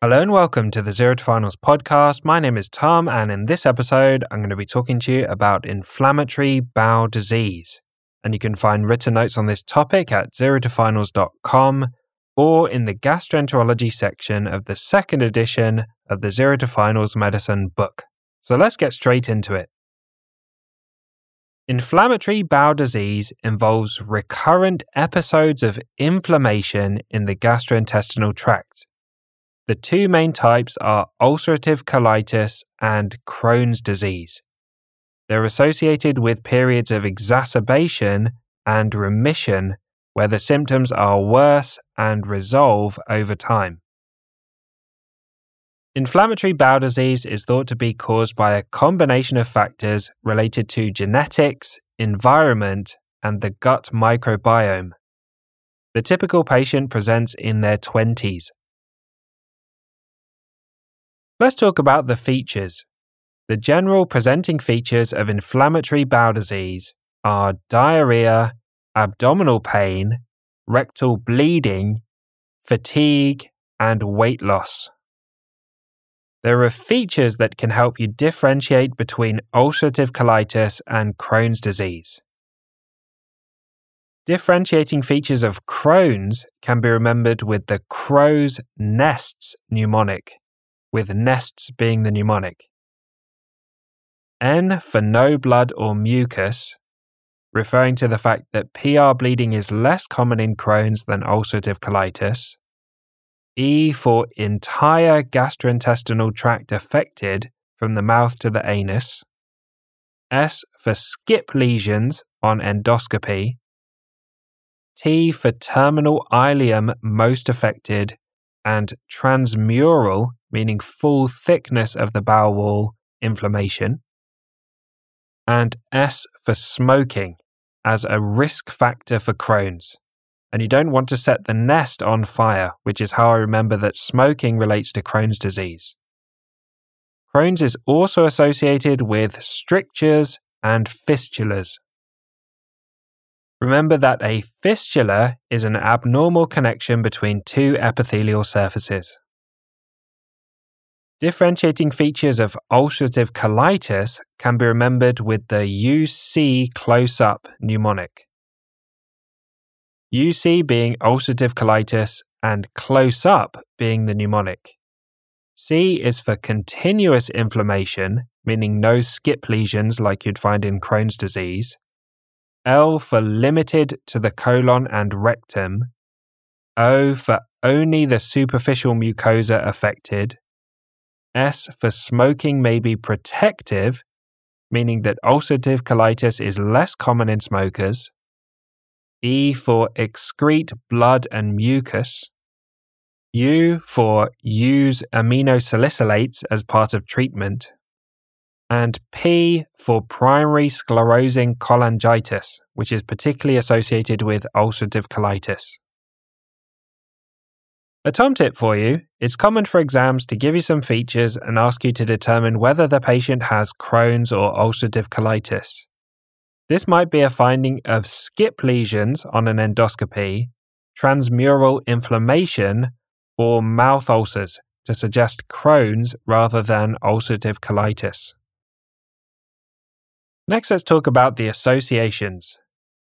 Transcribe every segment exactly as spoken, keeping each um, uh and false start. Hello and welcome to the Zero to Finals podcast. My name is Tom, and in this episode, I'm going to be talking to you about inflammatory bowel disease. And you can find written notes on this topic at zero to finals dot com or in the gastroenterology section of the second edition of the Zero to Finals Medicine book. So let's get straight into it. Inflammatory bowel disease involves recurrent episodes of inflammation in the gastrointestinal tract. The two main types are ulcerative colitis and Crohn's disease. They're associated with periods of exacerbation and remission where the symptoms are worse and resolve over time. Inflammatory bowel disease is thought to be caused by a combination of factors related to genetics, environment, and the gut microbiome. The typical patient presents in their twenties. Let's talk about the features. The general presenting features of inflammatory bowel disease are diarrhea, abdominal pain, rectal bleeding, fatigue, and weight loss. There are features that can help you differentiate between ulcerative colitis and Crohn's disease. Differentiating features of Crohn's can be remembered with the Crow's Nests mnemonic, with nests being the mnemonic. N for no blood or mucus, referring to the fact that P R bleeding is less common in Crohn's than ulcerative colitis. E for entire gastrointestinal tract affected from the mouth to the anus. S for skip lesions on endoscopy. T for terminal ileum most affected, and transmural, meaning full thickness of the bowel wall, inflammation, and S for smoking as a risk factor for Crohn's. And you don't want to set the nest on fire, which is how I remember that smoking relates to Crohn's disease. Crohn's is also associated with strictures and fistulas. Remember that a fistula is an abnormal connection between two epithelial surfaces. Differentiating features of ulcerative colitis can be remembered with the U C close-up mnemonic. U C being ulcerative colitis and close-up being the mnemonic. C is for continuous inflammation, meaning no skip lesions like you'd find in Crohn's disease. L for limited to the colon and rectum. O for only the superficial mucosa affected. S for smoking may be protective, meaning that ulcerative colitis is less common in smokers. E for excrete blood and mucus. U for use aminosalicylates as part of treatment. And P for primary sclerosing cholangitis, which is particularly associated with ulcerative colitis. A Tom tip for you, it's common for exams to give you some features and ask you to determine whether the patient has Crohn's or ulcerative colitis. This might be a finding of skip lesions on an endoscopy, transmural inflammation, or mouth ulcers to suggest Crohn's rather than ulcerative colitis. Next, let's talk about the associations.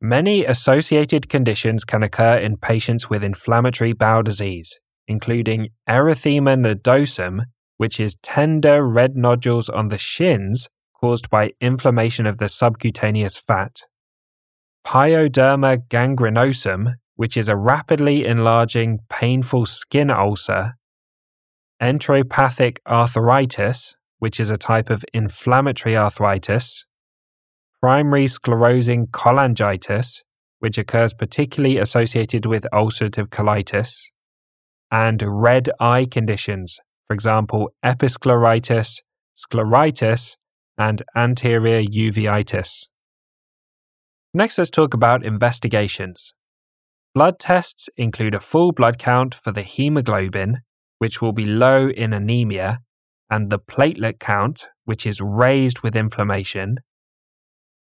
Many associated conditions can occur in patients with inflammatory bowel disease, including erythema nodosum, which is tender red nodules on the shins caused by inflammation of the subcutaneous fat, pyoderma gangrenosum, which is a rapidly enlarging painful skin ulcer, enteropathic arthritis, which is a type of inflammatory arthritis, primary sclerosing cholangitis, which occurs particularly associated with ulcerative colitis, and red eye conditions, for example, episcleritis, scleritis, and anterior uveitis. Next, let's talk about investigations. Blood tests include a full blood count for the hemoglobin, which will be low in anemia, and the platelet count, which is raised with inflammation,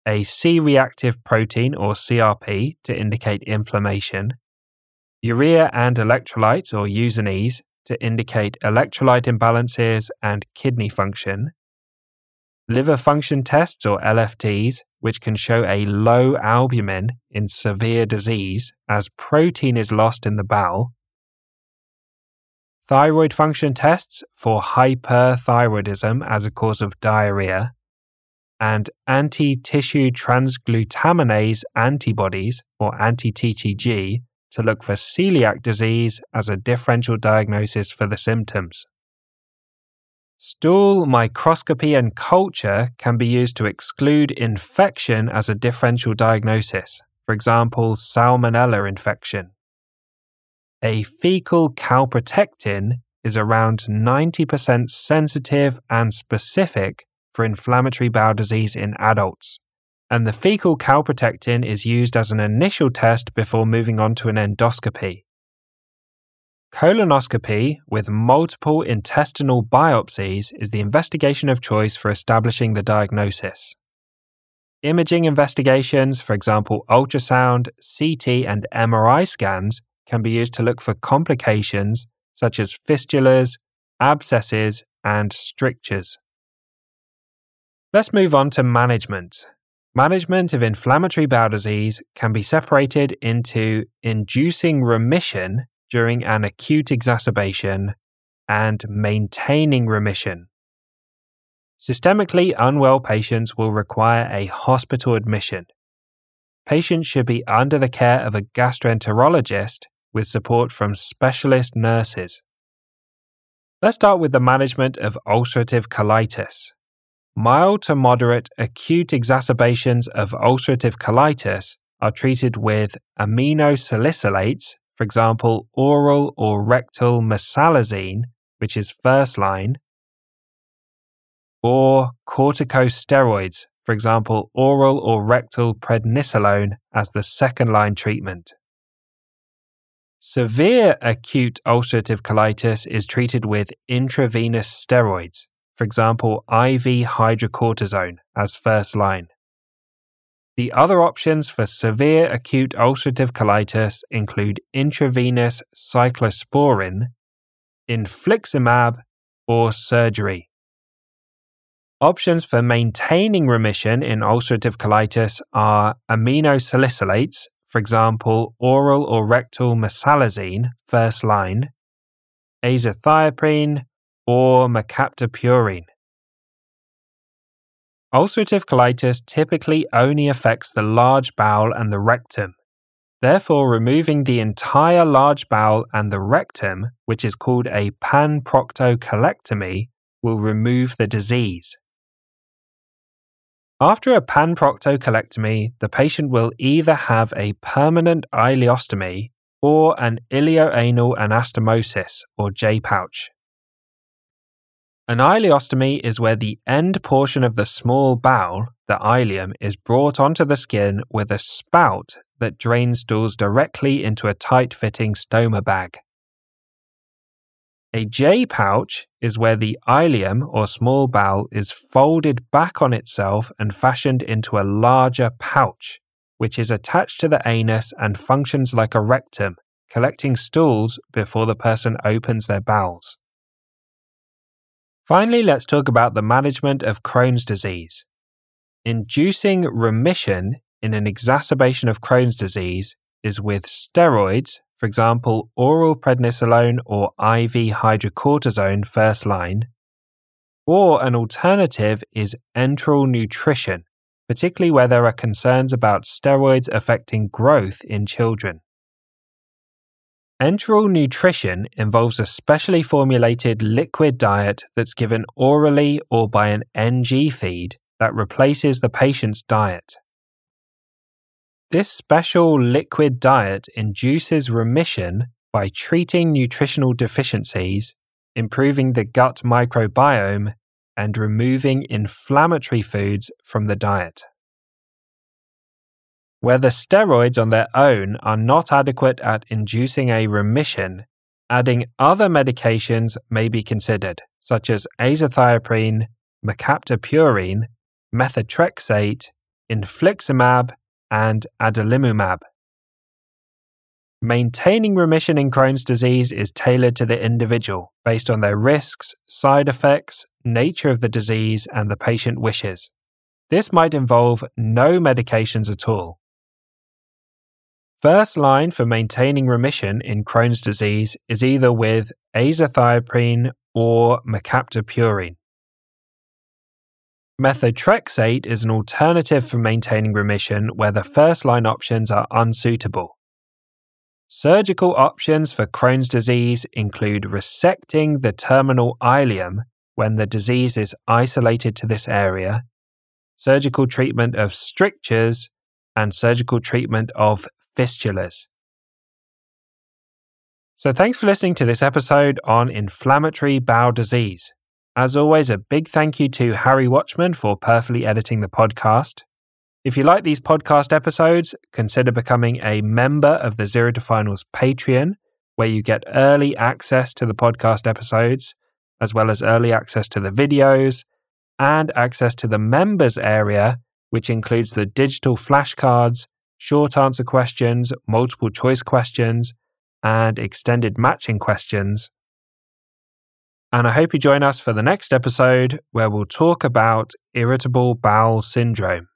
a C-reactive protein or C R P to indicate inflammation, urea and electrolytes or U S N Es to indicate electrolyte imbalances and kidney function, liver function tests or L F Ts, which can show a low albumin in severe disease as protein is lost in the bowel, thyroid function tests for hyperthyroidism as a cause of diarrhea, and anti-tissue transglutaminase antibodies, or anti-T T G, to look for celiac disease as a differential diagnosis for the symptoms. Stool microscopy and culture can be used to exclude infection as a differential diagnosis, for example, salmonella infection. A fecal calprotectin is around ninety percent sensitive and specific for inflammatory bowel disease in adults, and the fecal calprotectin is used as an initial test before moving on to an endoscopy. Colonoscopy with multiple intestinal biopsies is the investigation of choice for establishing the diagnosis. Imaging investigations, for example ultrasound, C T and M R I scans, can be used to look for complications such as fistulas, abscesses and strictures. Let's move on to management. Management of inflammatory bowel disease can be separated into inducing remission during an acute exacerbation, and maintaining remission. Systemically unwell patients will require a hospital admission. Patients should be under the care of a gastroenterologist with support from specialist nurses. Let's start with the management of ulcerative colitis. Mild to moderate acute exacerbations of ulcerative colitis are treated with aminosalicylates, for example, oral or rectal mesalazine, which is first line, or corticosteroids, for example, oral or rectal prednisolone, as the second line treatment. Severe acute ulcerative colitis is treated with intravenous steroids, for example, I V hydrocortisone, as first line. The other options for severe acute ulcerative colitis include intravenous cyclosporin, infliximab, or surgery. Options for maintaining remission in ulcerative colitis are aminosalicylates, for example, oral or rectal mesalazine, first line, azathioprine, or mercaptopurine. Ulcerative colitis typically only affects the large bowel and the rectum. Therefore, removing the entire large bowel and the rectum, which is called a panproctocolectomy, will remove the disease. After a panproctocolectomy, the patient will either have a permanent ileostomy or an ilioanal anastomosis, or J-pouch. An ileostomy is where the end portion of the small bowel, the ileum, is brought onto the skin with a spout that drains stools directly into a tight-fitting stoma bag. A J-pouch is where the ileum, or small bowel, is folded back on itself and fashioned into a larger pouch, which is attached to the anus and functions like a rectum, collecting stools before the person opens their bowels. Finally, let's talk about the management of Crohn's disease. Inducing remission in an exacerbation of Crohn's disease is with steroids, for example, oral prednisolone or I V hydrocortisone, first line, or an alternative is enteral nutrition, particularly where there are concerns about steroids affecting growth in children. Enteral nutrition involves a specially formulated liquid diet that's given orally or by an N G feed that replaces the patient's diet. This special liquid diet induces remission by treating nutritional deficiencies, improving the gut microbiome, and removing inflammatory foods from the diet. Whether steroids on their own are not adequate at inducing a remission, adding other medications may be considered, such as azathioprine, mercaptopurine, methotrexate, infliximab, and adalimumab. Maintaining remission in Crohn's disease is tailored to the individual based on their risks, side effects, nature of the disease, and the patient wishes. This might involve no medications at all. First line for maintaining remission in Crohn's disease is either with azathioprine or mercaptopurine. Methotrexate is an alternative for maintaining remission where the first line options are unsuitable. Surgical options for Crohn's disease include resecting the terminal ileum when the disease is isolated to this area, surgical treatment of strictures, and surgical treatment of fistulas. So thanks for listening to this episode on inflammatory bowel disease. As always, a big thank you to Harry Watchman for perfectly editing the podcast. If you like these podcast episodes, consider becoming a member of the Zero to Finals Patreon, where you get early access to the podcast episodes, as well as early access to the videos, and access to the members area, which includes the digital flashcards, short answer questions, multiple choice questions, and extended matching questions. And I hope you join us for the next episode, where we'll talk about irritable bowel syndrome.